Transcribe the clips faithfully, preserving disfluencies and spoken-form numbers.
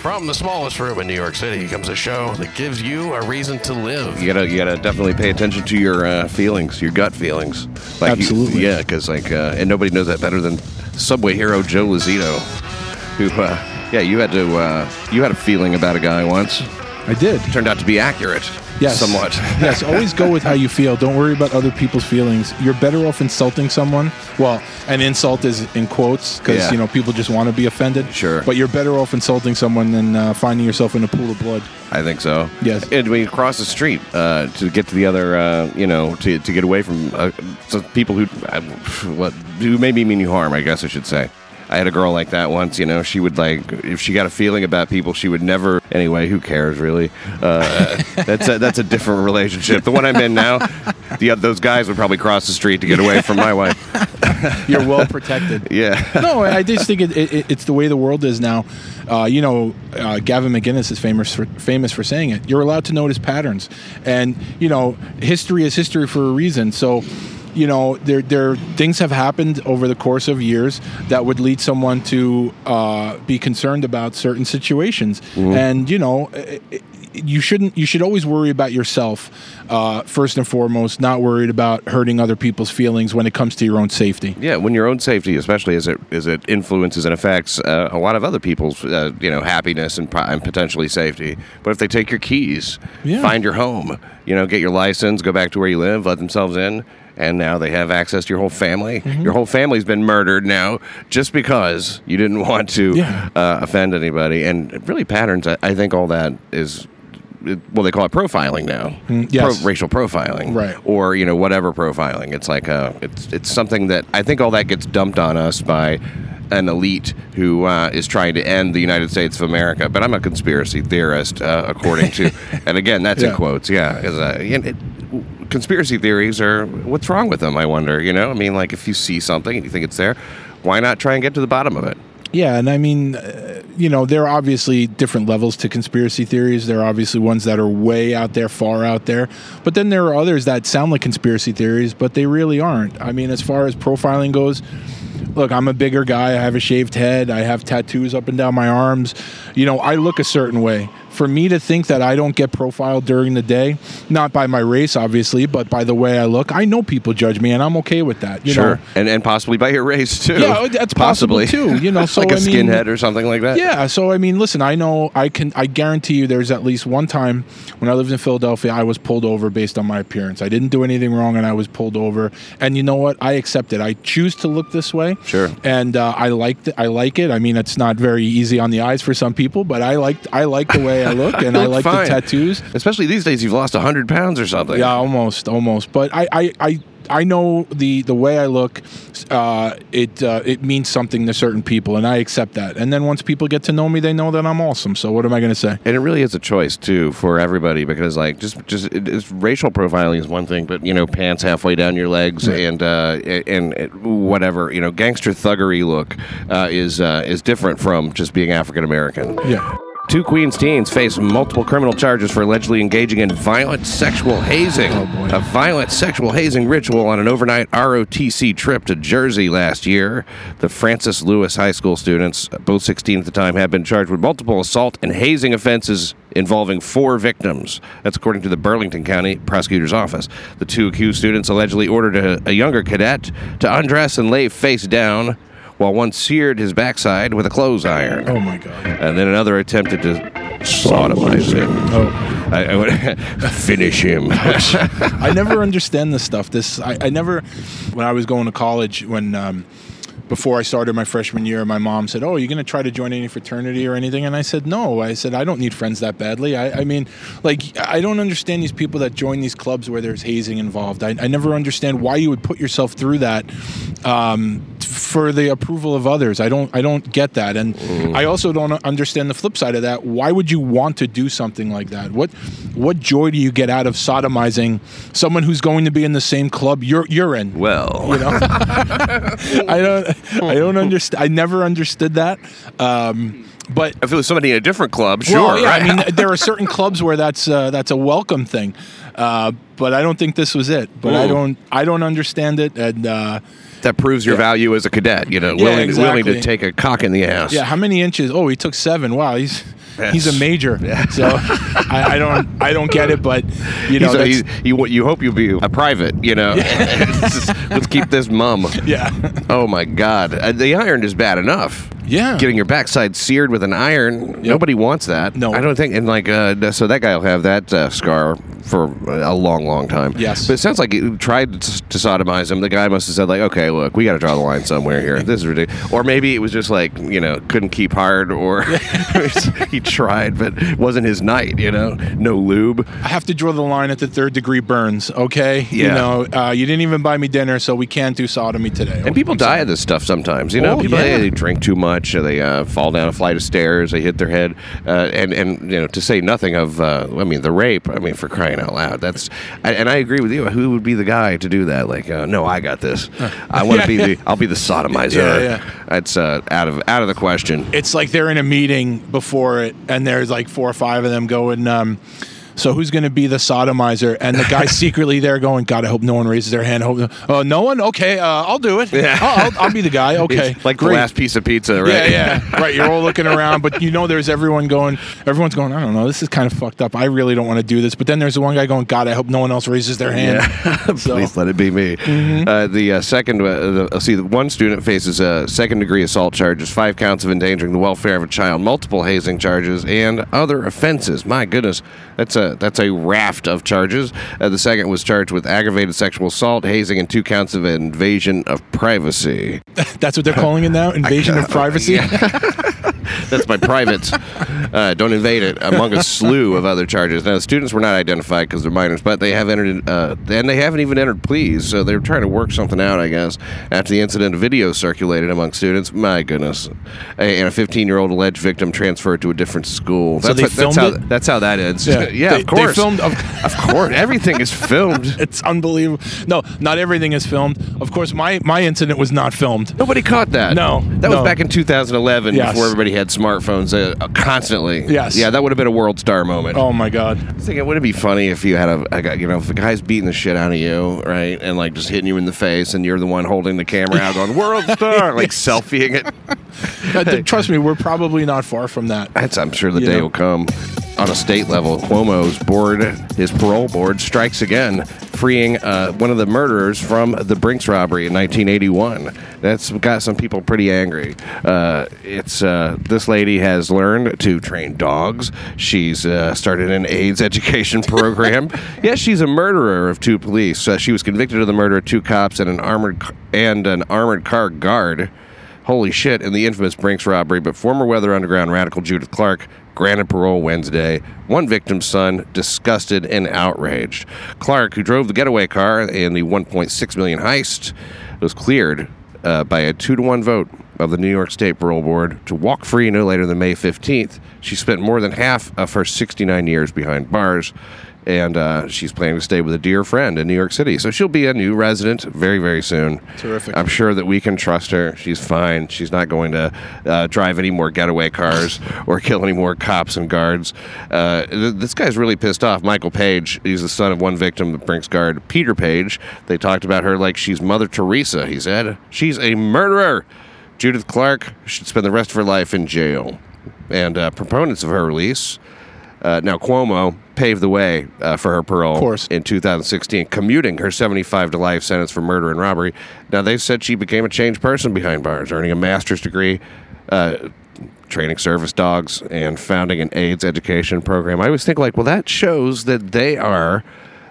From the smallest room in New York City comes a show that gives you a reason to live. You gotta, you gotta definitely pay attention to your uh, feelings, your gut feelings. Like Absolutely, you, yeah, because like, uh, and nobody knows that better than Subway Hero Joe Lozito, who, uh, yeah, you had to, uh, you had a feeling about a guy once. I did. Turned out to be accurate. Yes. Somewhat. Yes. Always go with how you feel. Don't worry about other people's feelings. You're better off insulting someone. Well, an insult is in quotes because, yeah. you know, people just want to be offended. Sure. But you're better off insulting someone than uh, finding yourself in a pool of blood. I think so. Yes. And when you cross the street uh, to get to the other, uh, you know, to to get away from uh, people who, uh, what, who maybe mean you harm, I guess I should say. I had a girl like that once, you know, she would like, if she got a feeling about people, she would never, anyway, who cares really? Uh, that's a, that's a different relationship. The one I'm in now, the, those guys would probably cross the street to get away from my wife. You're well protected. Yeah. No, I just think it, it, it's the way the world is now. Uh, you know, uh, Gavin McInnes is famous for, famous for saying it. You're allowed to notice patterns. And, you know, history is history for a reason. So, you know, there there things have happened over the course of years that would lead someone to uh, be concerned about certain situations. Mm-hmm. And, you know, it, it, you shouldn't you should always worry about yourself uh, first and foremost, not worried about hurting other people's feelings when it comes to your own safety. Yeah, when your own safety, especially as it as it influences and affects uh, a lot of other people's uh, you know, happiness and, and potentially safety. But if they take your keys, yeah. find your home, you know, get your license, go back to where you live, let themselves in. And now they have access to your whole family. Mm-hmm. Your whole family's been murdered now just because you didn't want to yeah. uh, offend anybody. And really patterns, I, I think all that is, well, they call it profiling now. Mm, yes. Pro- racial profiling. Right. Or, you know, whatever profiling. It's like, a, it's, it's something that, I think all that gets dumped on us by an elite who uh, is trying to end the United States of America. But I'm a conspiracy theorist, uh, according to, and again, that's yeah. in quotes, yeah. Is uh, it, it, conspiracy theories are, what's wrong with them, I wonder, you know? I mean, like, if you see something and you think it's there, why not try and get to the bottom of it? Yeah, and I mean, uh, you know, there are obviously different levels to conspiracy theories. There are obviously ones that are way out there, far out there. But then there are others that sound like conspiracy theories, but they really aren't. I mean, as far as profiling goes, look, I'm a bigger guy. I have a shaved head. I have tattoos up and down my arms. You know, I look a certain way. For me to think that I don't get profiled during the day, not by my race, obviously, but by the way I look, I know people judge me, and I'm okay with that. You sure. know? And and possibly by your race, too. Yeah, that's possibly, possibly too. You know, so, like a I mean, skinhead or something like that? Yeah, so, I mean, listen, I know, I can, I guarantee you there's at least one time when I lived in Philadelphia, I was pulled over based on my appearance. I didn't do anything wrong, and I was pulled over. And you know what? I accept it. I choose to look this way. Sure. And uh, I, liked it. I like it. I mean, it's not very easy on the eyes for some people, but I like I like the way I I look, and I like fine. The tattoos. Especially these days, you've lost one hundred pounds or something. Yeah, almost, almost. But I, I, I, I know the, the way I look, uh, it uh, it means something to certain people, and I accept that. And then once people get to know me, they know that I'm awesome. So what am I going to say? And it really is a choice, too, for everybody, because, like, just, just it, it's, racial profiling is one thing, but, you know, pants halfway down your legs right. and uh, and whatever, you know, gangster thuggery look uh, is uh, is different from just being African-American. Yeah. Two Queens teens face multiple criminal charges for allegedly engaging in violent sexual hazing. Oh, a violent sexual hazing ritual on an overnight R O T C trip to Jersey last year. The Francis Lewis High School students, both sixteen at the time, have been charged with multiple assault and hazing offenses involving four victims. That's according to the Burlington County Prosecutor's Office. The two accused students allegedly ordered a, a younger cadet to undress and lay face down, while one seared his backside with a clothes iron. Oh, my God. And then another attempted to sodomize him. Oh. I, I would finish him. I never understand this stuff. This I, I never, when I was going to college, when um, before I started my freshman year, my mom said, oh, are you going to try to join any fraternity or anything? And I said, no. I said, I don't need friends that badly. I, I mean, like, I don't understand these people that join these clubs where there's hazing involved. I, I never understand why you would put yourself through that. Um for the approval of others. I don't I don't get that. And mm. I also don't understand the flip side of that. Why would you want to do something like that? What what joy do you get out of sodomizing someone who's going to be in the same club you're you're in? Well, you know? I don't I don't understand. I never understood that. Um But if it was somebody in a different club, sure. Well, yeah, right? I mean, there are certain clubs where that's uh, that's a welcome thing, uh, but I don't think this was it. But Ooh. I don't I don't understand it, and uh, that proves your yeah. value as a cadet. You know, willing yeah, exactly. willing to take a cock in the ass. Yeah, how many inches? Oh, he took seven. Wow, he's Yes. He's a major, yes. So I, I don't, I don't get it. But you know, he's, he's, you you hope you'll be a private. You know, just, let's keep this mum. Yeah. Oh my God, the iron is bad enough. Yeah. Getting your backside seared with an iron, yep. Nobody wants that. No, I don't think. And like, uh, so that guy will have that uh, scar for a long, long time. Yes. But it sounds like you tried to sodomize him. The guy must have said like, okay, look, we got to draw the line somewhere here. This is ridiculous. Or maybe it was just like, you know, couldn't keep hard, or he tried, but it wasn't his night. You know, no lube. I have to draw the line at the third degree burns. Okay. Yeah. You know, uh, you didn't even buy me dinner, so we can't do sodomy today. And people I'm die sorry. of this stuff sometimes. You know, oh, people yeah. they, they drink too much. Or they uh, fall down a flight of stairs. They hit their head, uh, and and you know, to say nothing of uh, I mean the rape. I mean, for crying out loud, that's I, and I agree with you. Who would be the guy to do that? Like, uh, no, I got this. I want to yeah, be the I'll be the sodomizer. Yeah, yeah. That's uh, out of out of the question. It's like they're in a meeting before it, and there's like four or five of them going. Um, So who's going to be the sodomizer? And the guy secretly there going, God, I hope no one raises their hand. Hope oh, no one? Okay, uh, I'll do it. Yeah. I'll, I'll, I'll be the guy. Okay. It's like Great. The last piece of pizza, right? Yeah, yeah. Right, you're all looking around, but you know there's everyone going, everyone's going, I don't know, this is kind of fucked up. I really don't want to do this. But then there's the one guy going, God, I hope no one else raises their hand. Yeah. So. Please let it be me. Mm-hmm. Uh, the uh, second, uh, the, see, the one student faces a second-degree assault charges, five counts of endangering the welfare of a child, multiple hazing charges, and other offenses. My goodness, that's a That's a raft of charges. Uh, the second was charged with aggravated sexual assault, hazing, and two counts of invasion of privacy. That's what they're calling it now? Invasion of privacy? Yeah. That's my private. Uh, don't invade it. Among a slew of other charges. Now, the students were not identified because they're minors, but they have entered, uh, and they haven't even entered pleas, so they're trying to work something out, I guess. After the incident, a video circulated among students. My goodness. A, and a fifteen-year-old alleged victim transferred to a different school. So that's, they what, filmed that's, how, it? that's how that ends. Yeah, yeah. Yeah, they, of course. They filmed, of, of course. Everything is filmed. It's unbelievable. No, not everything is filmed. Of course, my, my incident was not filmed. Nobody caught that. No. That no. was back in two thousand eleven, yes. Before everybody had smartphones uh, constantly. Yes. Yeah, that would have been a world star moment. Oh, my God. I was thinking, wouldn't it be funny if you had a, a guy, you know, if a guy's beating the shit out of you, right, and, like, just hitting you in the face, and you're the one holding the camera out going, world star, like, selfieing it. Uh, trust me, we're probably not far from that. That's, I'm sure the you day know? will come. On a state level, Cuomo's board, his parole board, strikes again, freeing uh, one of the murderers from the Brinks robbery in nineteen eighty-one. That's got some people pretty angry. Uh, it's uh, this lady has learned to train dogs. She's uh, started an AIDS education program. Yes, she's a murderer of two police. Uh, she was convicted of the murder of two cops and an armored and an armored car guard. Holy shit, in the infamous Brinks robbery, but former Weather Underground radical Judith Clark granted parole Wednesday. One victim's son, disgusted and outraged. Clark, who drove the getaway car in the one point six million dollars heist, was cleared uh, by a two to one vote of the New York State Parole Board to walk free no later than May fifteenth. She spent more than half of her sixty-nine years behind bars, and uh, she's planning to stay with a dear friend in New York City. So she'll be a new resident very, very soon. Terrific. I'm sure that we can trust her. She's fine. She's not going to uh, drive any more getaway cars or kill any more cops and guards. Uh, th- this guy's really pissed off. Michael Page, he's the son of one victim, the Brinks guard, Peter Page. They talked about her like she's Mother Teresa, he said. She's a murderer. Judith Clark should spend the rest of her life in jail. And uh, proponents of her release... Uh, now, Cuomo paved the way uh, for her parole of course. in two thousand sixteen, commuting her seventy-five to life sentence for murder and robbery. Now, they've said she became a changed person behind bars, earning a master's degree, uh, training service dogs, and founding an AIDS education program. I always think, like, well, that shows that they are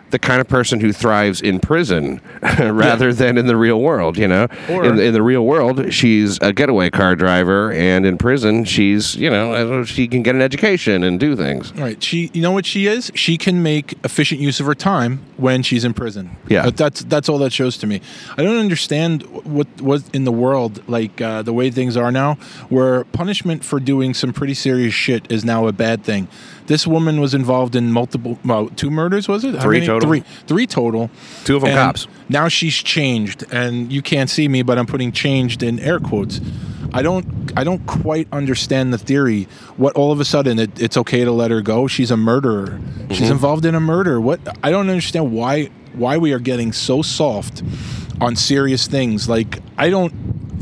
the kind of person who thrives in prison rather yeah. than in the real world, you know? Or, in, in the real world, she's a getaway car driver, and in prison, she's, you know, she can get an education and do things. Right. She, you know what she is? She can make efficient use of her time when she's in prison. Yeah. That's that's all that shows to me. I don't understand what was in the world, like uh, the way things are now, where punishment for doing some pretty serious shit is now a bad thing. This woman was involved in multiple, well, two murders, was it? Three total. Three, three total. Two of them and cops. Now she's changed, and you can't see me, but I'm putting "changed" in air quotes. I don't, I don't quite understand the theory. What all of a sudden it, it's okay to let her go? She's a murderer. Mm-hmm. She's involved in a murder. What? I don't understand why, why we are getting so soft on serious things. Like I don't.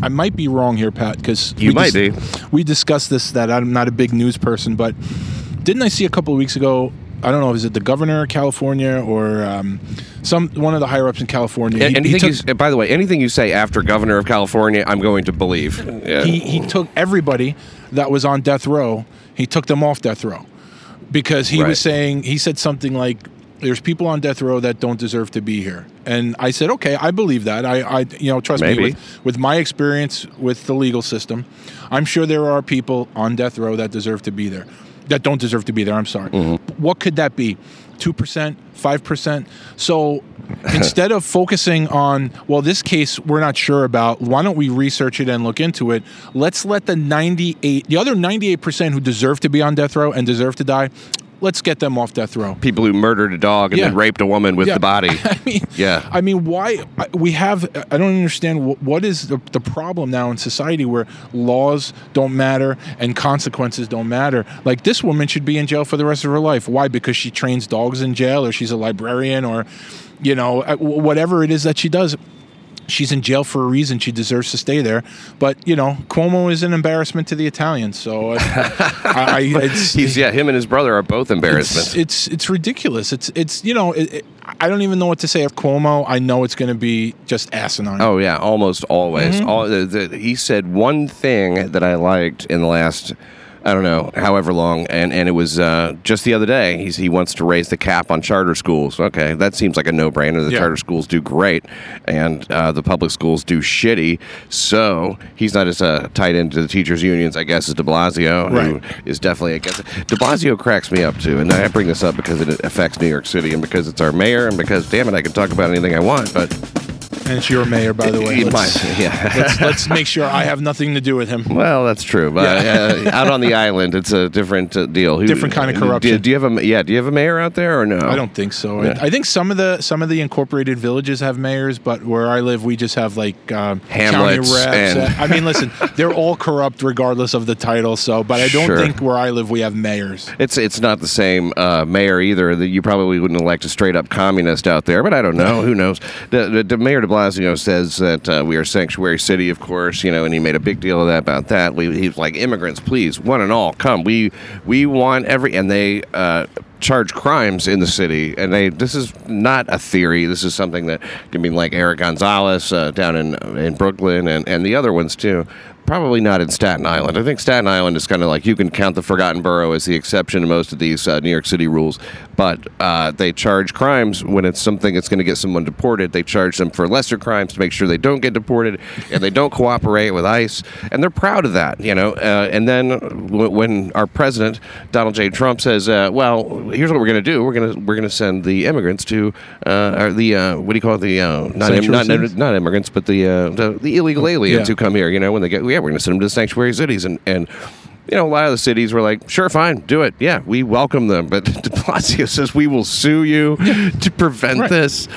I might be wrong here, Pat, because you might dis- be. We discussed this, that I'm not a big news person, but didn't I see a couple of weeks ago? I don't know. Is it the governor of California or um, some one of the higher ups in California? He, anything he took, you, by the way, anything you say after governor of California, I'm going to believe. Yeah. He he took everybody that was on death row. He took them off death row because he right. was saying he said something like, "There's people on death row that don't deserve to be here." And I said, "Okay, I believe that. I, I you know, trust Maybe. me with, with my experience with the legal system, I'm sure there are people on death row that deserve to be there." That don't deserve to be there, I'm sorry. Mm-hmm. What could that be? two percent? five percent? So instead of focusing on, well, this case we're not sure about, why don't we research it and look into it? Let's let the ninety-eight, the other ninety-eight percent who deserve to be on death row and deserve to die, let's get them off death row. People who murdered a dog and yeah. then raped a woman with yeah. the body. I mean, yeah. I mean, why? We have, I don't understand what is the, the problem now in society where laws don't matter and consequences don't matter. Like, this woman should be in jail for the rest of her life. Why? Because she trains dogs in jail, or she's a librarian, or, you know, whatever it is that she does. She's in jail for a reason. She deserves to stay there. But, you know, Cuomo is an embarrassment to the Italians. So I, I, I, it's, he's yeah, him and his brother are both embarrassments. It's, it's it's ridiculous. It's it's you know, it, it, I don't even know what to say of Cuomo. I know it's going to be just asinine. Oh yeah, almost always. Mm-hmm. All the, the, he said one thing that I liked in the last, I don't know, however long, and, and it was uh, just the other day. He's, he wants to raise the cap on charter schools. Okay, that seems like a no-brainer. The yeah. charter schools do great, and uh, the public schools do shitty, so he's not as uh, tied into the teachers' unions, I guess, as De Blasio, right. who is definitely against it. De Blasio cracks me up, too, and I bring this up because it affects New York City, and because it's our mayor, and because, damn it, I can talk about anything I want, but... And it's your mayor, by the way. Let's, yeah. let's, let's make sure I have nothing to do with him. Well, that's true. But yeah. uh, out on the island, it's a different uh, deal. Who, different kind of corruption. Do, do you have a yeah? Do you have a mayor out there or no? I don't think so. Yeah. I, I think some of the some of the incorporated villages have mayors, but where I live, we just have like um, hamlets. County reps. And I mean, listen, they're all corrupt regardless of the title. So, but I don't sure. think where I live we have mayors. It's it's not the same uh, mayor either. You probably wouldn't elect a straight up communist out there, but I don't know. Who knows? The, the, the mayor. De Blasio says that uh, we are sanctuary city, of course, you know, and he made a big deal of that about that. We, he's like, immigrants, please, one and all, come. We we want every, and they uh, charge crimes in the city, and they. This is not a theory. This is something that can be like Eric Gonzalez uh, down in in Brooklyn, and, and the other ones too. Probably not in Staten Island. I think Staten Island is kind of like, you can count the forgotten borough as the exception to most of these uh, New York City rules, but uh, they charge crimes when it's something that's going to get someone deported. They charge them for lesser crimes to make sure they don't get deported, and they don't cooperate with ICE, and they're proud of that, you know. Uh, and then w- when our president, Donald J. Trump, says, uh, well, here's what we're going to do. We're going to we're going to send the immigrants to, uh, or the, uh, what do you call it, the, uh, not, im- not, not immigrants, but the, uh, the, the illegal aliens yeah. who come here, you know, when they get, we Yeah, we're going to send them to sanctuary cities. And, and, you know, a lot of the cities were like, sure, fine, do it. Yeah, we welcome them. But De Blasio says, we will sue you to prevent right. this.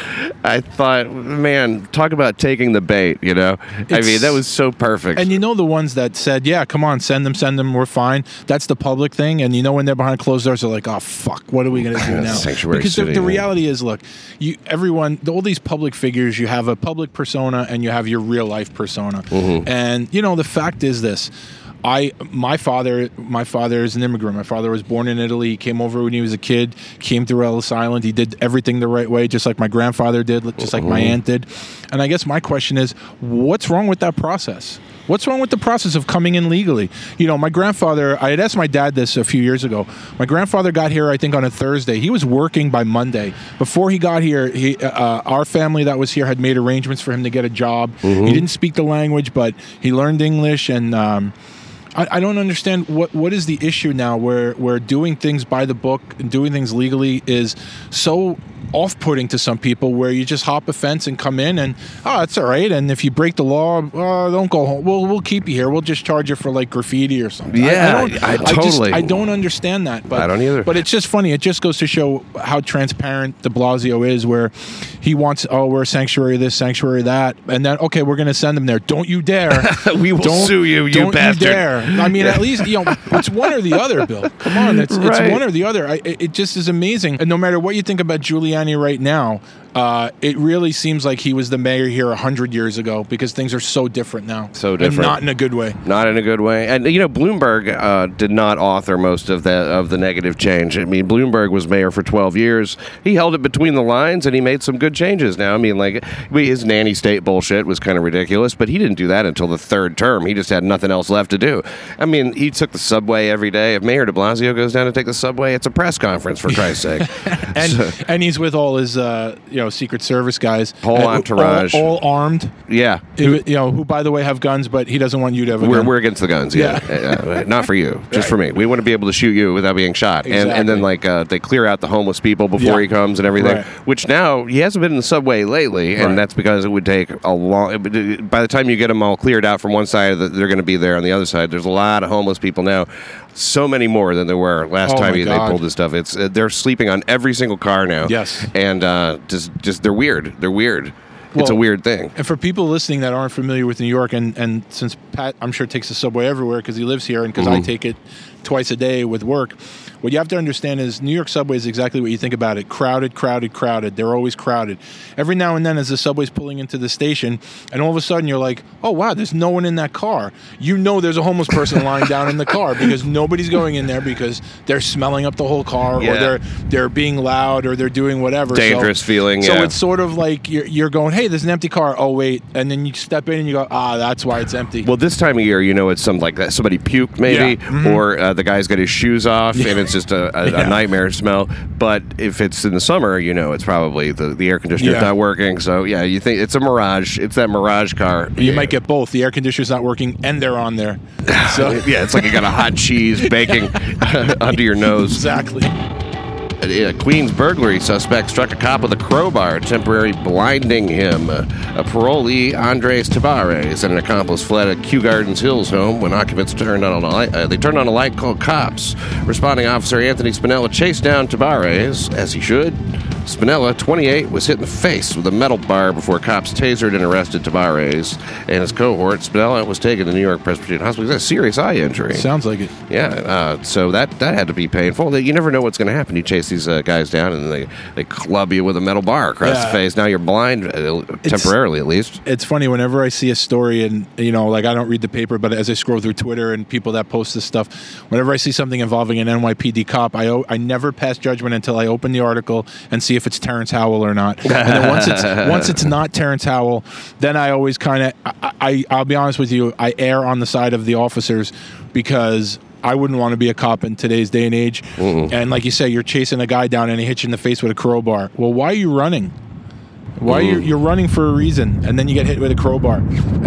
I thought, man, talk about taking the bait, you know? It's, I mean, that was so perfect. And you know the ones that said, yeah, come on, send them, send them, we're fine. That's the public thing. And you know when they're behind closed doors, they're like, oh, fuck, what are we going to do now? Sanctuary because city, the, the reality is, look, you everyone, all these public figures, you have a public persona and you have your real life persona. Mm-hmm. And, you know, the fact is this. I my father my father is an immigrant. My father was born in Italy. He came over when he was a kid, came through Ellis Island. He did everything the right way, just like my grandfather did, just like my aunt did. And I guess my question is, what's wrong with that process? What's wrong with the process of coming in legally? You know, my grandfather, I had asked my dad this a few years ago. My grandfather got here, I think, on a Thursday. He was working by Monday. Before he got here, he, uh, our family that was here had made arrangements for him to get a job. Mm-hmm. He didn't speak the language, but he learned English and... Um, I don't understand what, what is the issue now where, where doing things by the book and doing things legally is so off-putting to some people where you just hop a fence and come in and, oh, it's all right. And if you break the law, oh, don't go home. We'll, we'll keep you here. We'll just charge you for, like, graffiti or something. Yeah, I, I, don't, I, I totally. I, just, I don't understand that. But, I don't either. But it's just funny. It just goes to show how transparent De Blasio is where he wants, oh, we're a sanctuary this, sanctuary that. And then, okay, we're going to send them there. Don't you dare. we will don't, sue you, you bastard. You dare. I mean, yeah. at least, you know, it's one or the other, Bill. Come on, it's, right. it's one or the other. I, it, it just is amazing. And no matter what you think about Giuliani right now, uh, it really seems like he was the mayor here one hundred years ago because things are so different now. So different. And not in a good way. Not in a good way. And, you know, Bloomberg uh, did not author most of the, of the negative change. I mean, Bloomberg was mayor for twelve years. He held it between the lines, and he made some good changes now. I mean, like, his nanny state bullshit was kind of ridiculous, but he didn't do that until the third term. He just had nothing else left to do. I mean, he took the subway every day. If Mayor de Blasio goes down to take the subway, it's a press conference, for Christ's sake. and, so. and he's with all his, uh, you know, Secret Service guys, whole entourage, all, all armed. Yeah, you know, who, by the way, have guns, but he doesn't want you to have a we're, gun. We're against the guns. Yeah, yeah. uh, not for you, just right. for me. We want to be able to shoot you without being shot. Exactly. And and then like uh, they clear out the homeless people before yeah. he comes and everything. Right. Which now he hasn't been in the subway lately, and right. that's because it would take a long. By the time you get them all cleared out from one side, they're going to be there on the other side. There's a lot of homeless people now. So many more than there were last oh time he, they pulled this stuff. It's uh, they're sleeping on every single car now. Yes, and uh, just just they're weird. They're weird. Well, it's a weird thing. And for people listening that aren't familiar with New York, and, and since Pat, I'm sure, takes the subway everywhere because he lives here, and because mm-hmm. I take it twice a day with work, what you have to understand is New York subway is exactly what you think about it. Crowded, crowded, crowded. They're always crowded. Every now and then as the subway's pulling into the station, and all of a sudden you're like, oh, wow, there's no one in that car. You know there's a homeless person lying down in the car because nobody's going in there because they're smelling up the whole car yeah. or they're they're being loud or they're doing whatever. Dangerous so, feeling, so yeah. So it's sort of like you're, you're going, hey, there's an empty car. Oh, wait. And then you step in and you go, ah, that's why it's empty. Well, this time of year, you know, it's something like that. Somebody puked maybe yeah. mm-hmm. or uh, the guy's got his shoes off yeah. and it's just a, a, yeah. a nightmare smell. But if it's in the summer, you know, it's probably the, the air conditioner's yeah. not working. So, yeah, you think it's a mirage. It's that mirage car. You yeah. might get both. The air conditioner's not working and they're on there. So yeah, it's like you got a hot cheese baking under your nose. Exactly. A Queens burglary suspect struck a cop with a crowbar, temporarily blinding him. A parolee, Andres Tavares, and an accomplice fled a Kew Gardens Hills home when occupants turned on a light. Uh, they turned on a light, called cops. Responding officer Anthony Spinella chased down Tavares, as he should. Spinella, twenty-eight, was hit in the face with a metal bar before cops tasered and arrested Tavares and his cohort. Spinella was taken to New York Presbyterian Hospital. That's a serious eye injury. Sounds like it. Yeah, uh, so that, that had to be painful. You never know what's going to happen. You chase these uh, guys down and they, they club you with a metal bar across yeah. the face. Now you're blind, uh, temporarily at least. It's funny, whenever I see a story and, you know, like I don't read the paper, but as I scroll through Twitter and people that post this stuff, whenever I see something involving an N Y P D cop, I, o- I never pass judgment until I open the article and see if it's Terrence Howell or not. And then once it's once it's not Terrence Howell, then I always kind of, I, I, I'll be honest with you, I err on the side of the officers because I wouldn't want to be a cop in today's day and age. Mm-mm. And like you say, you're chasing a guy down and he hits you in the face with a crowbar. Well, why are you running? Why you're, you're running for a reason, and then you get hit with a crowbar.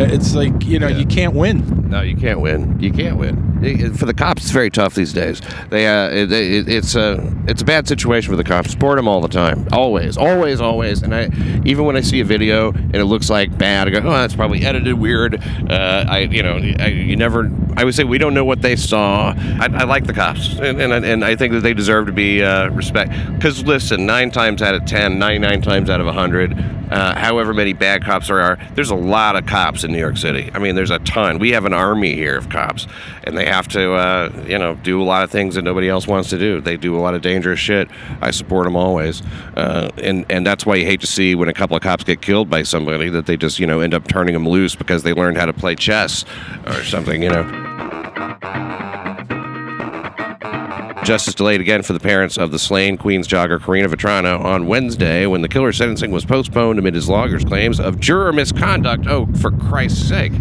It's like, you know, yeah. you can't win. No, you can't win. You can't win. For the cops, it's very tough these days. They, uh, it, it, it's a, it's a bad situation for the cops. Support them all the time, always, always, always. And I, even when I see a video and it looks like bad, I go, oh, that's probably edited weird. Uh, I, you know, I, you never. I would say we don't know what they saw. I, I like the cops, and, and and I think that they deserve to be uh, respect. Because listen, nine times out of ten, ninety-nine times out of a hundred. Uh, however many bad cops there are, there's a lot of cops in New York City. I mean, there's a ton. We have an army here of cops, and they have to, uh, you know, do a lot of things that nobody else wants to do. They do a lot of dangerous shit. I support them always, uh, and and that's why you hate to see when a couple of cops get killed by somebody that they just, you know, end up turning them loose because they learned how to play chess or something, you know. Justice delayed again for the parents of the slain Queens jogger Karina Vetrano on Wednesday when the killer's sentencing was postponed amid his lawyer's claims of juror misconduct. Oh, for Christ's sake.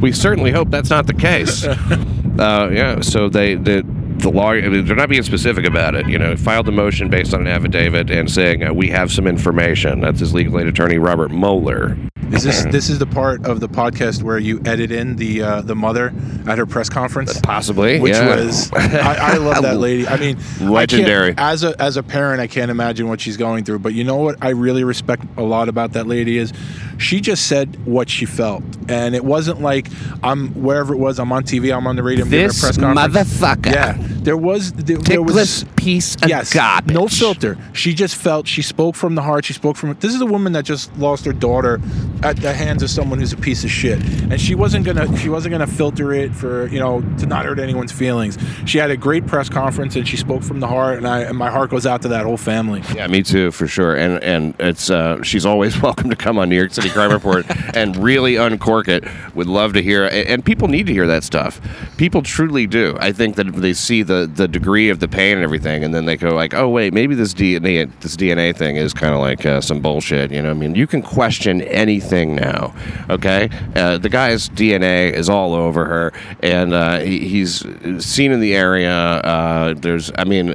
We certainly hope that's not the case. Uh, yeah, so they... they The lawyer, I mean, they're not being specific about it, you know, filed the motion based on an affidavit and saying, uh, we have some information. That's his legal aid attorney, Robert Moeller. Is this this is the part of the podcast where you edit in the uh, the mother at her press conference? Possibly, Which yeah. was, I, I love that lady. I mean, legendary. I as a as a parent, I can't imagine what she's going through. But you know what I really respect a lot about that lady is she just said what she felt. And it wasn't like, I'm wherever it was, I'm on T V, I'm on the radio, I'm doing a press conference. This motherfucker. Yeah. There was there, there was piece of yes, garbage. No filter. She just felt. She spoke from the heart. She spoke from. This is a woman that just lost her daughter at the hands of someone who's a piece of shit, and she wasn't gonna. She wasn't gonna filter it for you know to not hurt anyone's feelings. She had a great press conference, and she spoke from the heart. And I and my heart goes out to that whole family. Yeah, me too, for sure. And and it's uh, she's always welcome to come on New York City Crime Report and really uncork it. Would love to hear, and people need to hear that stuff. People truly do. I think that they see the the degree of the pain and everything, and then they go like, oh wait, maybe this D N A this D N A thing is kind of like uh, some bullshit, you know. I mean, you can question anything now, okay? Uh, the guy's D N A is all over her, and uh, he, he's seen in the area. Uh, there's, I mean,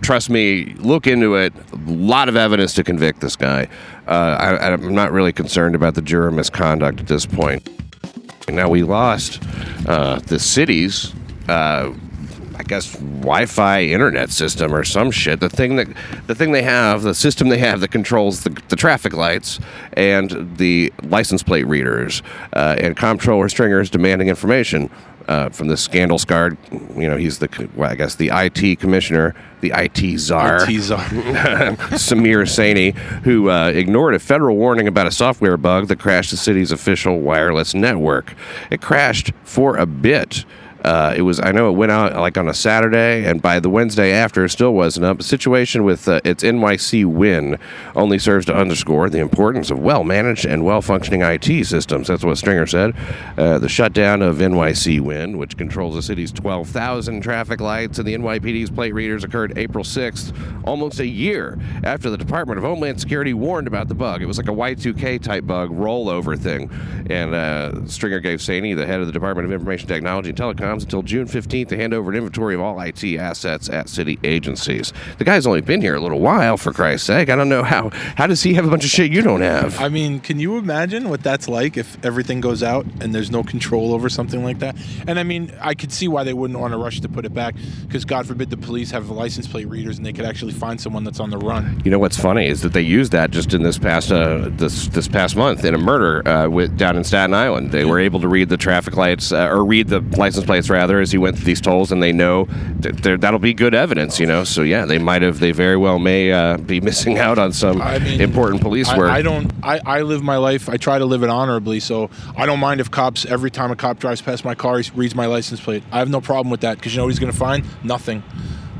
trust me, look into it. A lot of evidence to convict this guy. Uh, I, I'm not really concerned about the juror misconduct at this point. Now we lost uh, the city's, uh, I guess, Wi-Fi internet system or some shit. The thing that, the thing they have, the system they have that controls the, the traffic lights and the license plate readers. Uh, and Comptroller Stringer is demanding information uh, from the scandal-scarred. You know, he's the, well, I guess, the I T commissioner, the I T czar, I T czar. Samir Saini, who uh, ignored a federal warning about a software bug that crashed the city's official wireless network. It crashed for a bit. Uh, it was, I know it went out like on a Saturday, and by the Wednesday after, it still wasn't up. The situation with uh, its N Y C win only serves to underscore the importance of well-managed and well-functioning I T systems. That's what Stringer said. Uh, the shutdown of N Y C win, which controls the city's twelve thousand traffic lights and the N Y P D's plate readers, occurred April sixth, almost a year after the Department of Homeland Security warned about the bug. It was like a Y two K-type bug rollover thing. And uh, Stringer gave Saini, the head of the Department of Information Technology and Telecom, until June fifteenth to hand over an inventory of all I T assets at city agencies. The guy's only been here a little while, for Christ's sake. I don't know how. How does he have a bunch of shit you don't have? I mean, can you imagine what that's like if everything goes out and there's no control over something like that? And I mean, I could see why they wouldn't want to rush to put it back, because God forbid the police have license plate readers and they could actually find someone that's on the run. You know what's funny is that they used that just in this past uh, this this past month in a murder uh, with down in Staten Island. They were able to read the traffic lights uh, or read the license plate. Rather, as he went through these tolls, and they know that that'll be good evidence, you know. So yeah, they might have, they very well may uh, be missing out on some I mean, important police I, work. I don't. I, I live my life. I try to live it honorably, so I don't mind if cops, every time a cop drives past my car, he reads my license plate. I have no problem with that, because you know what he's going to find? Nothing.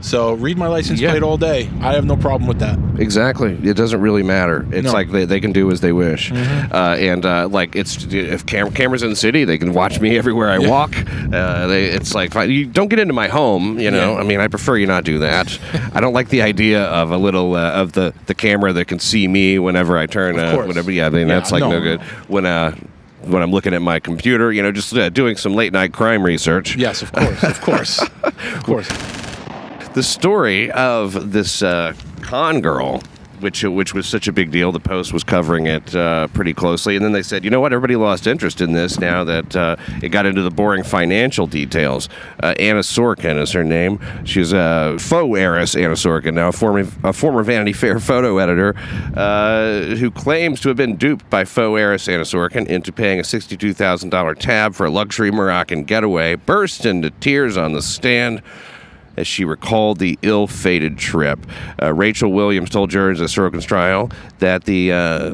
So read my license yeah. plate all day. I have no problem with that. Exactly. It doesn't really matter. It's no. like they, they can do as they wish. Mm-hmm. Uh, and uh, like it's if cam- cameras in the city, they can watch me everywhere I yeah. walk. Uh, they, it's like fine. You don't get into my home. You know. Yeah. I mean, I prefer you not do that. I don't like the idea of a little uh, of the, the camera that can see me whenever I turn. Uh, whatever. Yeah. I mean, yeah, that's like no, no good. No. When uh. When I'm looking at my computer, you know, just uh, doing some late night crime research. Yes, of course, of course, of course. The story of this uh, con girl, which which was such a big deal, the Post was covering it uh, pretty closely, and then they said, you know what, everybody lost interest in this now that uh, it got into the boring financial details. Uh, Anna Sorokin is her name. She's a faux heiress, Anna Sorokin, now a former, a former Vanity Fair photo editor, uh, who claims to have been duped by faux heiress Anna Sorokin into paying a sixty-two thousand dollars tab for a luxury Moroccan getaway, burst into tears on the stand as she recalled the ill-fated trip. Uh, Rachel Williams told jurors at Sorokin's trial that the uh,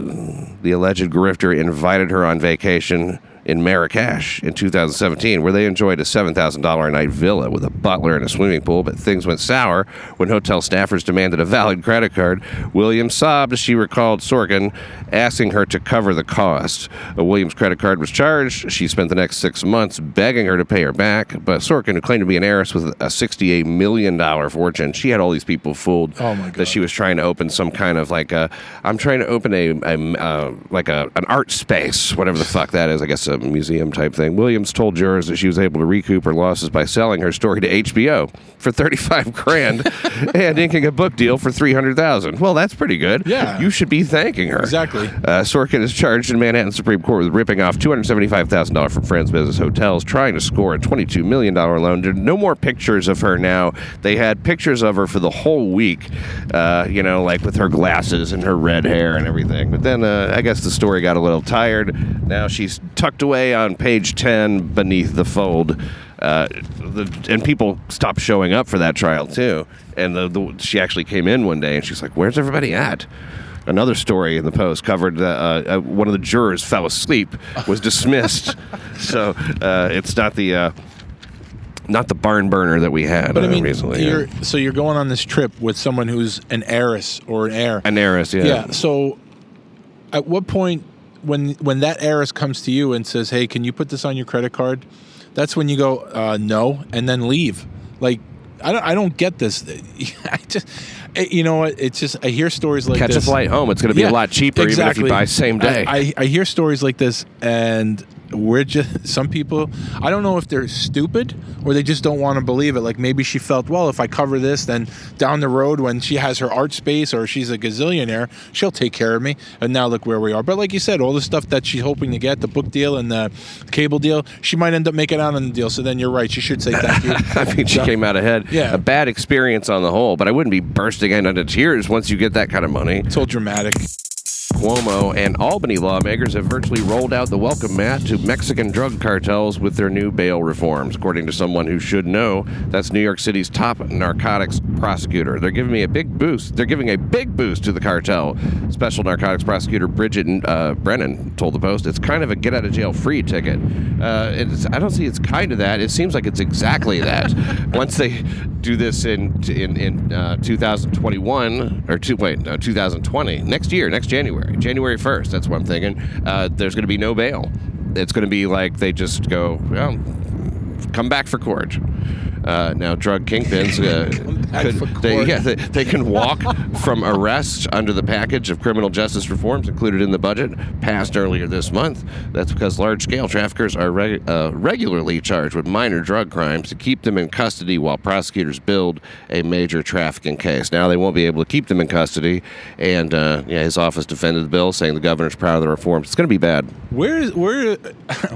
the alleged grifter invited her on vacation in Marrakesh in two thousand seventeen, where they enjoyed a seven thousand dollars a night villa with a butler and a swimming pool, but things went sour when hotel staffers demanded a valid credit card. Williams sobbed as she recalled Sorokin asking her to cover the cost. A Williams credit card was charged. She spent the next six months begging her to pay her back, but Sorokin, who claimed to be an heiress with a sixty-eight million dollars fortune, she had all these people fooled oh my God. that she was trying to open some kind of like a, I'm trying to open a, a uh, like a an art space, whatever the fuck that is, I guess a museum type thing. Williams told jurors that she was able to recoup her losses by selling her story to H B O for thirty-five grand and inking a book deal for three hundred thousand. Well, that's pretty good. Yeah. You should be thanking her. Exactly. Uh, Sorokin is charged in Manhattan Supreme Court with ripping off two hundred seventy-five thousand dollars from Friends Business Hotels, trying to score a twenty-two million dollars loan. There are no more pictures of her now. They had pictures of her for the whole week, uh, you know, like with her glasses and her red hair and everything. But then uh, I guess the story got a little tired. Now she's tucked away on page ten beneath the fold. Uh, the, and people stopped showing up for that trial, too. And the, the, she actually came in one day, and she's like, where's everybody at? Another story in the Post covered uh, uh, one of the jurors fell asleep, was dismissed. So uh, it's not the uh, not the barn burner that we had but, uh, I mean, recently. You're, yeah. So you're going on this trip with someone who's an heiress or an heir. An heiress, yeah. Yeah, so at what point, when when that heiress comes to you and says, hey, can you put this on your credit card? That's when you go, uh, no, and then leave. Like, I don't, I don't get this. I just, you know what? It's just, I hear stories like Catch this. Catch a flight home. It's going to be yeah, a lot cheaper exactly. even if you buy same day. I, I, I hear stories like this, and we're just, some people, I don't know if they're stupid or they just don't want to believe it. Like, maybe she felt, well, if I cover this, then down the road when she has her art space or she's a gazillionaire, she'll take care of me. And now look where we are. But like you said, all the stuff that she's hoping to get, the book deal and the cable deal, she might end up making out on the deal. So then you're right. She should say thank you. I think she so, came out ahead. Yeah. A bad experience on the whole, but I wouldn't be bursting out into tears once you get that kind of money. It's all dramatic. Cuomo and Albany lawmakers have virtually rolled out the welcome mat to Mexican drug cartels with their new bail reforms, according to someone who should know. That's New York City's top narcotics prosecutor. They're giving me a big boost. They're giving a big boost to the cartel. Special narcotics prosecutor Bridget uh, Brennan told the Post, "It's kind of a get-out-of-jail-free ticket. Uh, it's, I don't see it's kind of that. It seems like it's exactly that. Once they do this in in in uh, twenty twenty-one or two, wait, no, twenty twenty, next year, next January." January first, that's what I'm thinking. Uh, there's going to be no bail. It's going to be like they just go, well, come back for court. Uh, now, drug kingpins, uh, could, they, yeah, they, they can walk from arrest under the package of criminal justice reforms included in the budget passed earlier this month. That's because large-scale traffickers are reg- uh, regularly charged with minor drug crimes to keep them in custody while prosecutors build a major trafficking case. Now they won't be able to keep them in custody, and uh, yeah, his office defended the bill, saying the governor's proud of the reforms. It's going to be bad. Where is, where,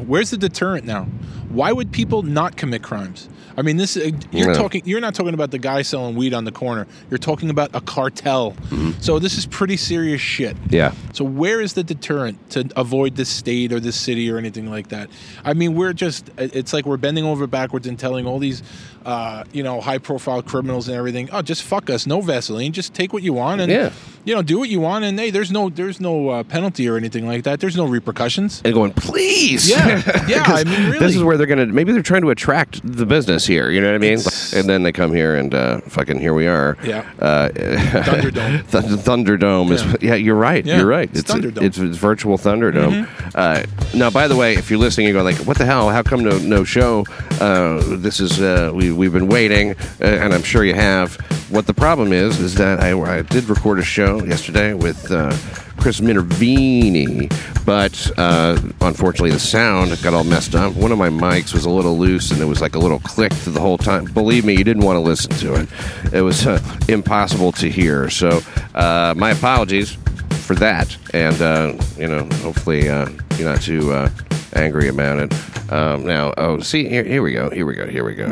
where's the deterrent now? Why would people not commit crimes? I mean, this uh, you're yeah. talking. You're not talking about the guy selling weed on the corner. You're talking about a cartel. Mm-hmm. So this is pretty serious shit. Yeah. So where is the deterrent to avoid this state or this city or anything like that? I mean, we're just. It's like we're bending over backwards and telling all these, uh, you know, high-profile criminals and everything. Oh, just fuck us. No Vaseline. Just take what you want and yeah. you know, do what you want. And hey, there's no there's no uh, penalty or anything like that. There's no repercussions. And going, please. Yeah. Yeah. I mean, really. This is where they're gonna. Maybe they're trying to attract the business here, you know what I mean? It's, and then they come here and uh, fucking here we are. Yeah. Uh, Thunderdome. Th- Thunderdome is. Yeah, yeah you're right. Yeah. You're right. It's, it's Thunderdome. It's, it's virtual Thunderdome. Mm-hmm. Uh, now, by the way, if you're listening, you go like, "What the hell? How come no no show? Uh, this is uh, we we've been waiting, uh, and I'm sure you have." What the problem is is that I I did record a show yesterday with. Uh, Chris Minervini, but uh, unfortunately the sound got all messed up. One of my mics was a little loose, and there was like a little click to the whole time. Believe me, you didn't want to listen to it. It was uh, impossible to hear. So uh, my apologies for that, and uh, you know, hopefully uh, you're not too uh, angry about it. Um, now, oh, see, here, here we go, here we go, here we go.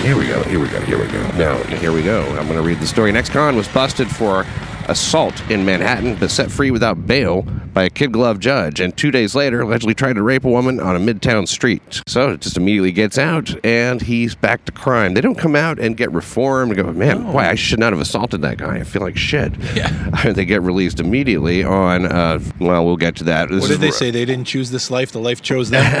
Here we go, here we go, here we go. Now, here we go. I'm going to read the story. NextCon was busted for assault in Manhattan, but set free without bail by a kid glove judge, and two days later allegedly tried to rape a woman on a midtown street. So it just immediately gets out, and he's back to crime. They don't come out and get reformed and go, man, no. Why, I should not have assaulted that guy. I feel like shit. Yeah. They get released immediately on, uh, well, we'll get to that. This what did they r- say? They didn't choose this life, the life chose them?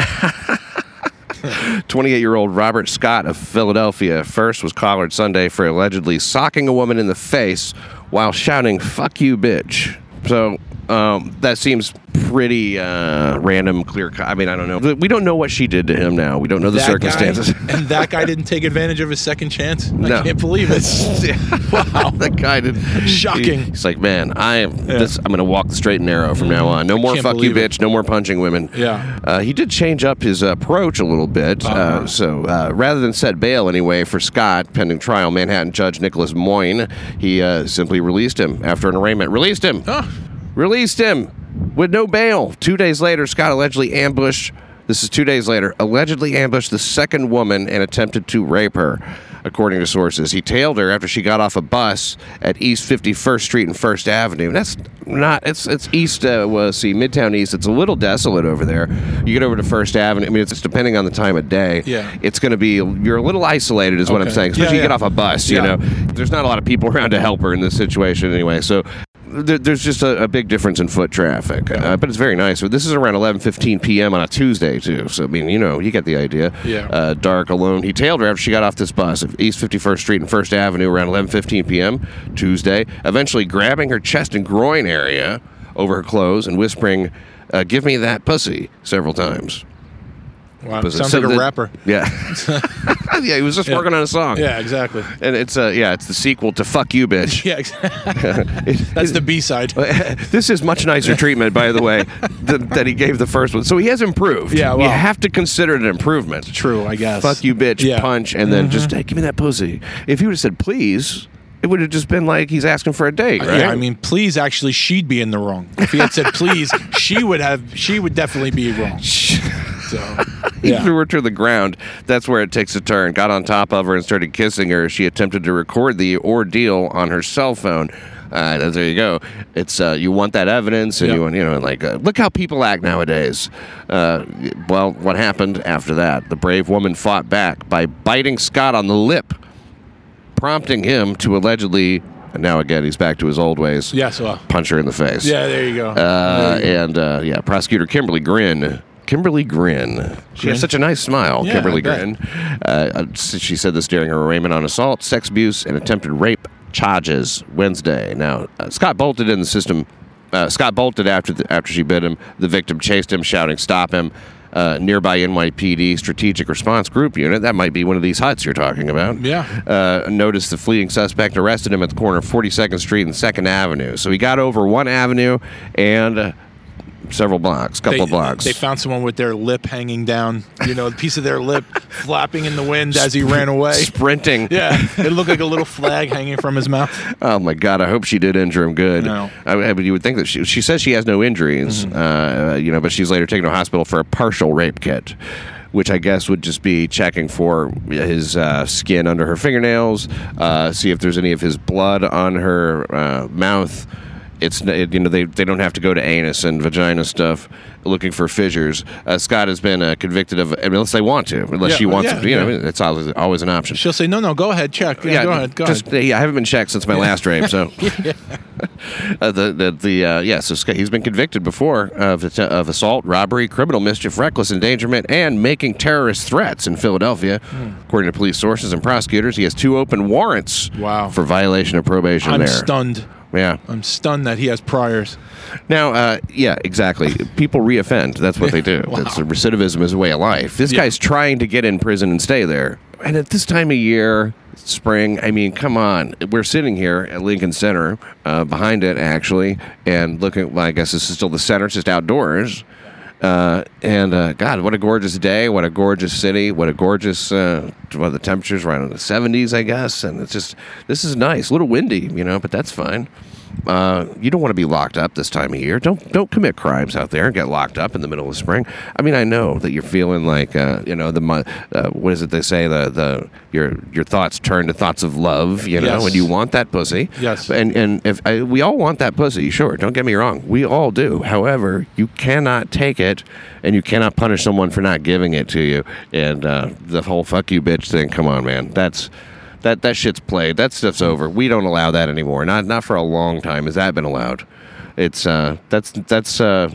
twenty-eight-year-old Robert Scott of Philadelphia first was collared Sunday for allegedly socking a woman in the face while shouting, "Fuck you, bitch." So um, that seems pretty uh, random, clear cut. I mean, I don't know. We don't know what she did to him now. We don't know the that circumstances. Guy, and that guy didn't take advantage of his second chance? I no. can't believe it. Wow. That guy did. Shocking. He, he's like, man, I am, yeah. this, I'm going to walk the straight and narrow from now on. No I more fuck you, bitch. It. No more punching women. Yeah. Uh, he did change up his approach a little bit. Uh-huh. Uh, so uh, rather than set bail anyway for Scott, pending trial, Manhattan Judge Nicholas Moyne, he uh, simply released him after an arraignment. Released him. Huh. Released him. With no bail. Two days later, Scott allegedly ambushed This is two days later. Allegedly ambushed the second woman and attempted to rape her, according to sources. He tailed her after she got off a bus at East fifty-first Street and First Avenue. That's not, it's it's East, uh, well, see, Midtown East. It's a little desolate over there. You get over to First Avenue. I mean, it's, it's depending on the time of day. Yeah. It's going to be, you're a little isolated is okay. what I'm saying. Especially yeah, yeah. you get off a bus, yeah. you know. There's not a lot of people around to help her in this situation anyway. So there, there's just a, a big difference in foot traffic. Yeah. Uh, but it's very nice. This is around eleven fifteen p.m. on a Tuesday, too. So, I mean, you know, you get the idea. Yeah. Uh, dark, alone. He tailed her after she got off this bus at East fifty-first Street and First Avenue around eleven fifteen p.m. Tuesday, eventually grabbing her chest and groin area over her clothes and whispering, uh, give me that pussy, several times. Wow, sounds so like a the, rapper. Yeah. yeah, he was just yeah. working on a song. Yeah, exactly. And it's uh, yeah, it's the sequel to Fuck You, Bitch. yeah, exactly. it, That's it, the B-side. This is much nicer treatment, by the way, th- that he gave the first one. So he has improved. Yeah, well. You have to consider it an improvement. True, I guess. Fuck you, bitch, yeah. punch, and mm-hmm. then just, hey, give me that pussy. If he would have said, please... It would have just been like he's asking for a date, right? Yeah, I mean, please, actually, she'd be in the wrong. If he had said please, she would have, she would definitely be wrong. So, yeah. He threw her to the ground. That's where it takes a turn. Got on top of her and started kissing her. She attempted to record the ordeal on her cell phone. Uh, there you go. It's uh, you want that evidence, and yep. you want, you know, like uh, look how people act nowadays. Uh, well, what happened after that? The brave woman fought back by biting Scott on the lip, prompting him to allegedly, and now again he's back to his old ways, yes, well. punch her in the face. Yeah, there you go. Uh, there you go. And uh, yeah, prosecutor Kimberly Grin. Kimberly Grin. Grin. She has such a nice smile, yeah, Kimberly Grin. Uh, she said this during her arraignment on assault, sex abuse, and attempted rape charges Wednesday. Now, uh, Scott bolted in the system. Uh, Scott bolted after the, after she bit him. The victim chased him, shouting, "Stop him!" Uh, nearby N Y P D Strategic Response Group unit, that might be one of these huts you're talking about, yeah. Uh, noticed the fleeing suspect, arrested him at the corner of forty-second Street and second Avenue. So he got over one avenue and uh, several blocks, couple they, of blocks. They found someone with their lip hanging down, you know, a piece of their lip flapping in the wind as he ran away. Sprinting. Yeah, it looked like a little flag hanging from his mouth. Oh, my God, I hope she did injure him good. No. I, I mean, you would think that she, she says she has no injuries, mm-hmm. uh, you know, but she's later taken to hospital for a partial rape kit, which I guess would just be checking for his uh, skin under her fingernails, uh, see if there's any of his blood on her uh, mouth. It's it, you know they, they don't have to go to anus and vagina stuff looking for fissures. Uh, Scott has been uh, convicted of, I mean, unless they want to, unless yeah, she wants yeah, to. You yeah. know, it's always always an option. She'll say, no, no, go ahead, check. Yeah, yeah go ahead, go just, ahead. Yeah, I haven't been checked since my yeah. last rape, so. yeah. uh, the the, the uh, yeah, so Scott, he's been convicted before of of assault, robbery, criminal mischief, reckless endangerment, and making terrorist threats in Philadelphia. Mm. According to police sources and prosecutors, he has two open warrants wow. for violation of probation I'm there. I'm stunned. Yeah, I'm stunned that he has priors. Now, uh, yeah, exactly. People reoffend. That's what they do. wow. That's, recidivism is a way of life. This yeah. guy's trying to get in prison and stay there. And at this time of year, spring, I mean, come on. We're sitting here at Lincoln Center, uh, behind it, actually, and looking, well, I guess this is still the center. It's just outdoors. Uh, and, uh, God, what a gorgeous day. What a gorgeous city. What a gorgeous, uh, well, the temperature's right in the seventies, I guess. And it's just, this is nice. A little windy, you know, but that's fine. Uh, you don't want to be locked up this time of year. Don't don't commit crimes out there and get locked up in the middle of spring. I mean, I know that you're feeling like uh, you know the uh, what is it they say the the your your thoughts turn to thoughts of love. You know, yes. and you want that pussy. Yes, and and if I, we all want that pussy, sure. Don't get me wrong, we all do. However, you cannot take it, and you cannot punish someone for not giving it to you. And uh, the whole "fuck you, bitch" thing. Come on, man. That's. That that shit's played. That stuff's over. We don't allow that anymore. Not not for a long time has that been allowed. It's uh that's that's uh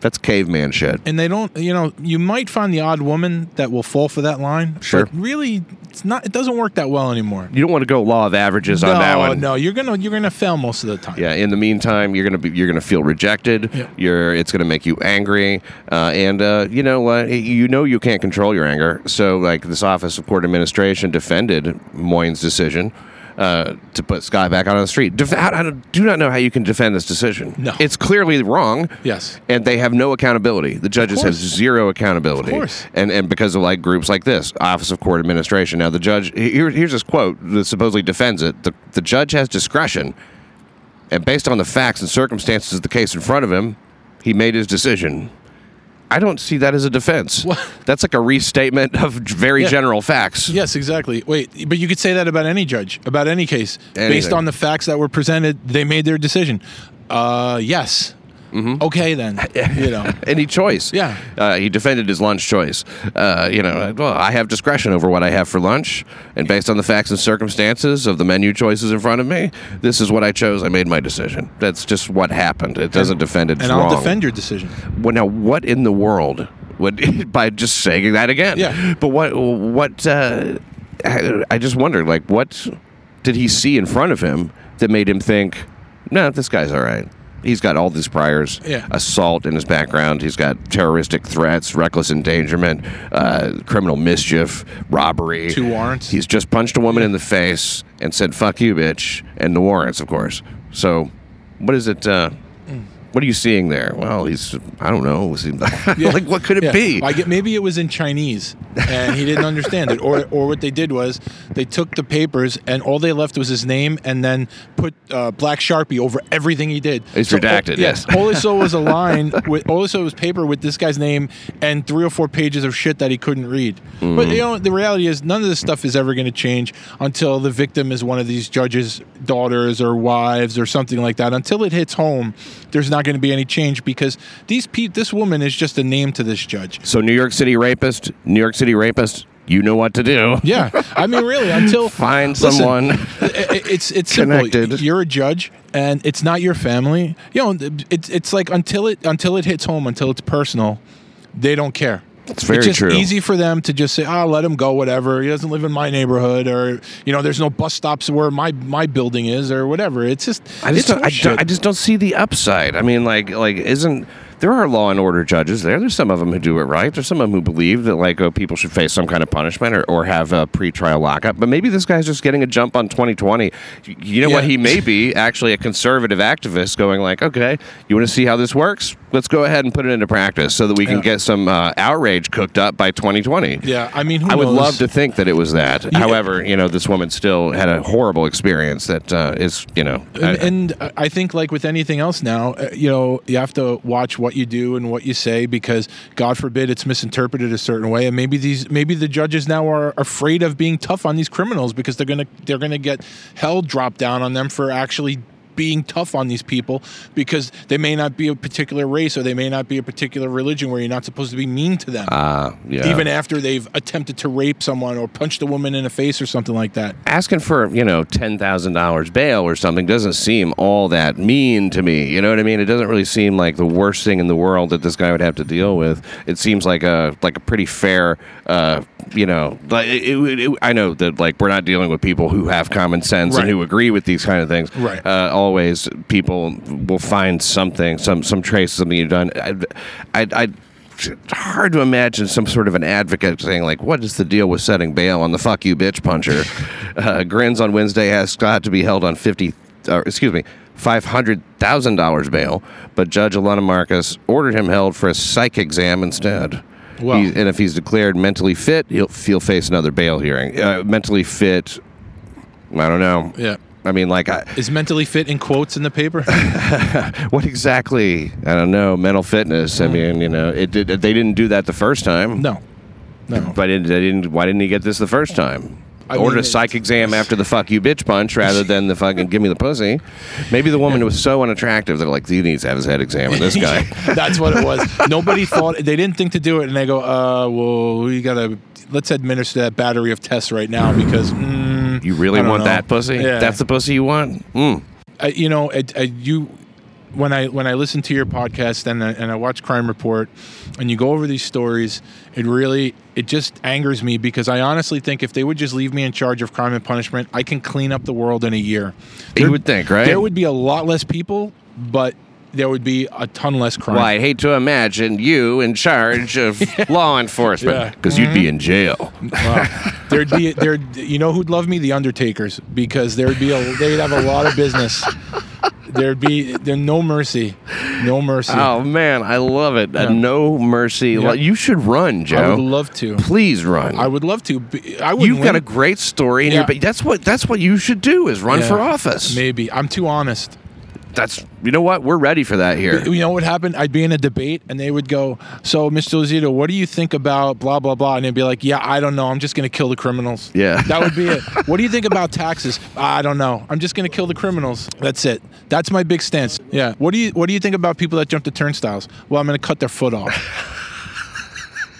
that's caveman shit. And they don't, you know, you might find the odd woman that will fall for that line. Sure. But really, it's not. It doesn't work that well anymore. You don't want to go law of averages no, on that one. No, you're gonna you're gonna fail most of the time. Yeah. In the meantime, you're gonna be you're gonna feel rejected. Yeah. You're it's gonna make you angry, uh, and uh, you know what? Uh, you know you can't control your anger. So, like, this Office of Court Administration defended Moyne's decision. Uh, to put Scott back out on the street. Def- I, I do not know how you can defend this decision. No. It's clearly wrong. Yes. And they have no accountability. The judges have zero accountability. Of course. And, and because of like groups like this, Office of Court Administration. Now, the judge, here, here's this quote that supposedly defends it. The, the judge has discretion, and based on the facts and circumstances of the case in front of him, he made his decision. I don't see that as a defense. What? That's like a restatement of very yeah. general facts. Yes, exactly. Wait, but you could say that about any judge, about any case. Anything. Based on the facts that were presented, they made their decision. Uh, yes. Mm-hmm. Okay, then. You know. Any choice. Yeah. Uh, he defended his lunch choice. Uh, you know, well, I have discretion over what I have for lunch, and based on the facts and circumstances of the menu choices in front of me, this is what I chose. I made my decision. That's just what happened. It doesn't and, defend it's and wrong. And I'll defend your decision. Well, now, what in the world would, by just saying that again? Yeah. But what, what, uh, I just wondered, like, what did he see in front of him that made him think, no, nah, this guy's all right? He's got all these priors, yeah. assault in his background. He's got terroristic threats, reckless endangerment, uh, criminal mischief, robbery. Two warrants. He's just punched a woman yeah. in the face and said, fuck you, bitch. And the warrants, of course. So what is it? Uh, mm. What are you seeing there? Well, he's, I don't know. Was he, yeah. like, what could it yeah. be? I get, maybe it was in Chinese and he didn't understand it. Or, or what they did was they took the papers and all they left was his name and then put uh, black Sharpie over everything he did. It's so, redacted, uh, yes. yes. All I saw was a line, with, all I saw was paper with this guy's name and three or four pages of shit that he couldn't read. Mm. But you know, the reality is none of this stuff is ever going to change until the victim is one of these judges' daughters or wives or something like that. Until it hits home, there's not going to be any change because these pe- this woman is just a name to this judge. So New York City rapist, New York City rapist, you know what to do. Yeah. I mean, really, until... Find listen, someone it, It's it's connected. Simple. You're a judge, and it's not your family. You know, it's it's like until it until it hits home, until it's personal, they don't care. It's very it's just true. It's easy for them to just say, oh, let him go, whatever. He doesn't live in my neighborhood, or, you know, there's no bus stops where my, my building is, or whatever. It's just, I just, it's don't, I, don't, I just don't see the upside. I mean, like, like, isn't, there are law and order judges there. There's some of them who do it right. There's some of them who believe that, like, oh, people should face some kind of punishment or, or have a pretrial lockup. But maybe this guy's just getting a jump on twenty twenty. You know yeah. what? He may be actually a conservative activist going like, okay, you want to see how this works? Let's go ahead and put it into practice so that we can yeah. get some uh, outrage cooked up by twenty twenty. Yeah, I mean, who I would knows? love to think that it was that. Yeah. However, you know, this woman still had a horrible experience that uh, is, you know. And I, and I think, like with anything else now, you know, you have to watch what you do and what you say, because God forbid it's misinterpreted a certain way, and maybe these maybe the judges now are afraid of being tough on these criminals because they're gonna they're gonna get hell dropped down on them for actually being tough on these people, because they may not be a particular race or they may not be a particular religion where you're not supposed to be mean to them, uh, yeah. even after they've attempted to rape someone or punched a woman in the face or something like that. Asking for, you know, ten thousand dollars bail or something doesn't seem all that mean to me. You know what I mean? It doesn't really seem like the worst thing in the world that this guy would have to deal with. It seems like a like a pretty fair, uh, you know, like it, it, it, I know that, like, we're not dealing with people who have common sense right. and who agree with these kind of things. Right. Uh, all Always, people will find something, some some trace of something you've done. I, I, I, it's hard to imagine some sort of an advocate saying, like, what is the deal with setting bail on the fuck you bitch puncher? uh, Grins on Wednesday asked Scott to be held on fifty, uh, excuse me, five hundred thousand dollars bail, but Judge Alana Marcus ordered him held for a psych exam instead. Well, he, and if he's declared mentally fit, he'll, he'll face another bail hearing. Uh, mentally fit, I don't know. Yeah. I mean, like, I, is mentally fit in quotes in the paper? What exactly? I don't know. Mental fitness. I mean, you know, it did. They didn't do that the first time. No, no. But it, they didn't. Why didn't he get this the first time? I ordered mean, a psych exam after the fuck you bitch punch rather than the fucking give me the pussy. Maybe the woman was so unattractive that, like, he needs to have his head examined, this guy. That's what it was. Nobody thought, they didn't think to do it, and they go, uh, well, we gotta, let's administer that battery of tests right now because, mm, you really want know. that pussy? Yeah. That's the pussy you want? Mm. I, you know, I, I, you... When I when I listen to your podcast and I, and I watch Crime Report and you go over these stories, it really, it just angers me, because I honestly think if they would just leave me in charge of crime and punishment, I can clean up the world in a year. There, you would think, right? There would be a lot less people, but there would be a ton less crime. Well, I hate to imagine you in charge of law enforcement, because yeah. mm-hmm. you'd be in jail. Wow. There'd be, there'd, you know who'd love me? The Undertakers, because there'd be a, they'd have a lot of business. There'd be there no mercy, no mercy. Oh man, I love it. Yeah. A no mercy. Yeah. You should run, Joe. I would love to. Please run. I would love to. I would. You've win. got a great story, yeah. in your, but that's what that's what you should do is run yeah. for office. Maybe I'm too honest. that's, you know what, we're ready for that here. You know what happened? I'd be in a debate and they would go, so Mister Lozito, what do you think about blah, blah, blah? And they'd be like, yeah, I don't know. I'm just going to kill the criminals. Yeah. That would be it. What do you think about taxes? I don't know. I'm just going to kill the criminals. That's it. That's my big stance. Yeah. What do you, what do you think about people that jump the turnstiles? Well, I'm going to cut their foot off.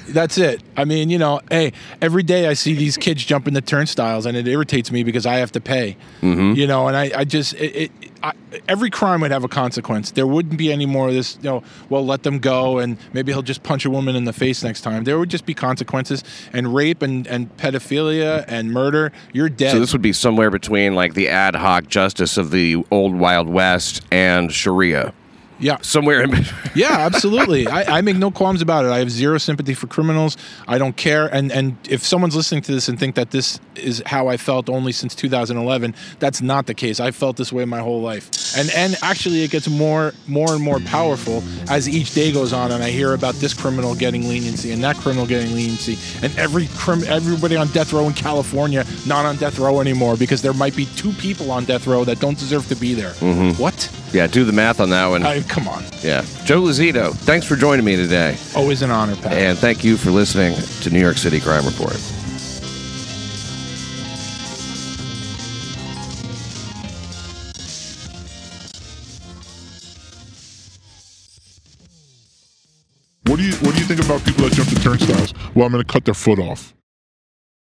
That's it. I mean, you know, hey, every day I see these kids jumping the turnstiles, and it irritates me because I have to pay. Mm-hmm. You know, and I, I just, it, it, I, every crime would have a consequence. There wouldn't be any more of this, you know, well, let them go, and maybe he'll just punch a woman in the face next time. There would just be consequences, and rape, and, and pedophilia, and murder. You're dead. So this would be somewhere between, like, the ad hoc justice of the old Wild West and Sharia. Yeah. Somewhere in between. Yeah, absolutely. I, I make no qualms about it. I have zero sympathy for criminals. I don't care. And and if someone's listening to this and think that this is how I felt only since two thousand eleven, that's not the case. I felt this way my whole life. And and actually it gets more more and more powerful as each day goes on and I hear about this criminal getting leniency and that criminal getting leniency and every crim- everybody on death row in California not on death row anymore because there might be two people on death row that don't deserve to be there. Mm-hmm. What? Yeah, do the math on that one. I, Come on. Yeah. Joe Lozito, thanks for joining me today. Always an honor, Pat. And thank you for listening to New York City Crime Report. What do you what do you think about people that jump the turnstiles? Well, I'm going to cut their foot off.